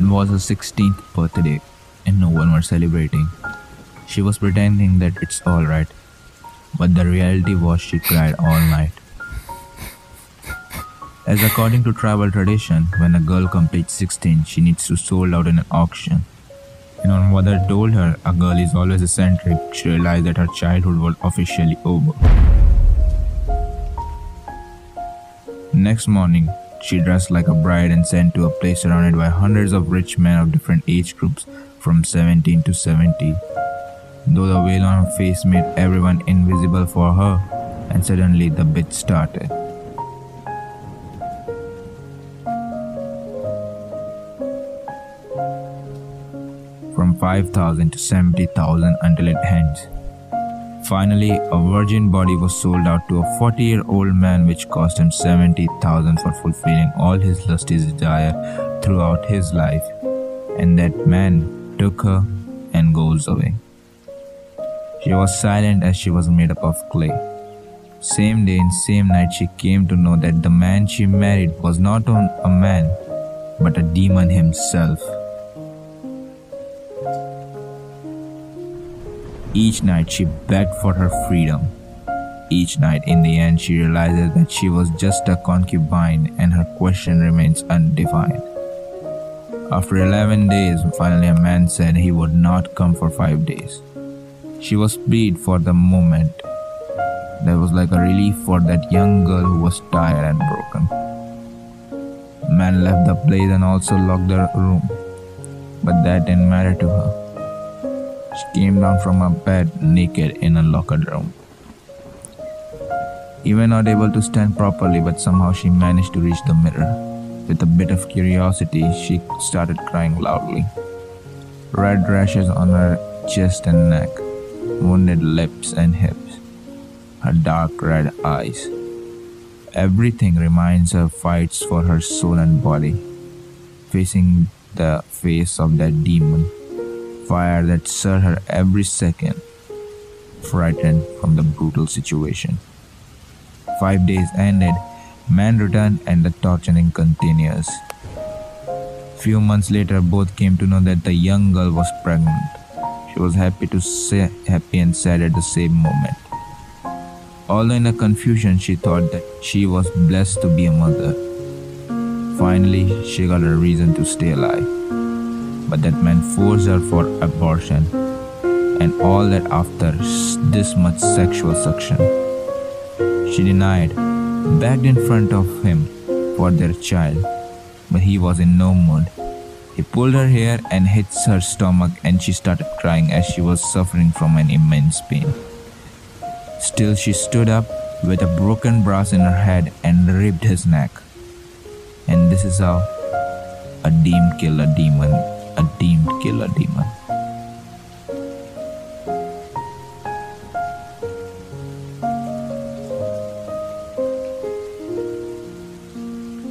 It was her 16th birthday and no one was celebrating. She was pretending that it's alright, but the reality was she cried all night. As according to tribal tradition, when a girl completes 16, she needs to sold out in an auction. And when mother told her a girl is always eccentric, she realized that her childhood was officially over. Next morning, she dressed like a bride and sent to a place surrounded by hundreds of rich men of different age groups from 17 to 70. Though the veil on her face made everyone invisible for her, and suddenly the bid started. From 5,000 to 70,000 until it ends. Finally, a virgin body was sold out to a 40-year-old man, which cost him 70,000 for fulfilling all his lusty desire throughout his life. And that man took her and goes away. She was silent as she was made up of clay. Same day and same night, she came to know that the man she married was not only a man, but a demon himself. Each night she begged for her freedom. Each night in the end she realizes that she was just a concubine and her question remains undefined. After 11 days, finally a man said he would not come for 5 days. She was freed for the moment. That was like a relief for that young girl who was tired and broken. The man left the place and also locked her room. But that didn't matter to her. She came down from her bed naked in a locked room. Even not able to stand properly, but somehow she managed to reach the mirror. With a bit of curiosity, she started crying loudly. Red rashes on her chest and neck, wounded lips and hips, her dark red eyes. Everything reminds her fights for her soul and body, facing the face of that demon. Fire that stirred her every second, frightened from the brutal situation. 5 days ended, man returned and the torturing continues. Few months later, both came to know that the young girl was pregnant. She was happy and sad at the same moment. Although in her confusion, she thought that she was blessed to be a mother. Finally, she got a reason to stay alive. But that man forced her for abortion, and all that after this much sexual suction. She denied, begged in front of him for their child, but he was in no mood. He pulled her hair and hit her stomach, and she started crying as she was suffering from an immense pain. Still, she stood up with a broken brass in her head and ripped his neck. And this is how a demon killed a demon.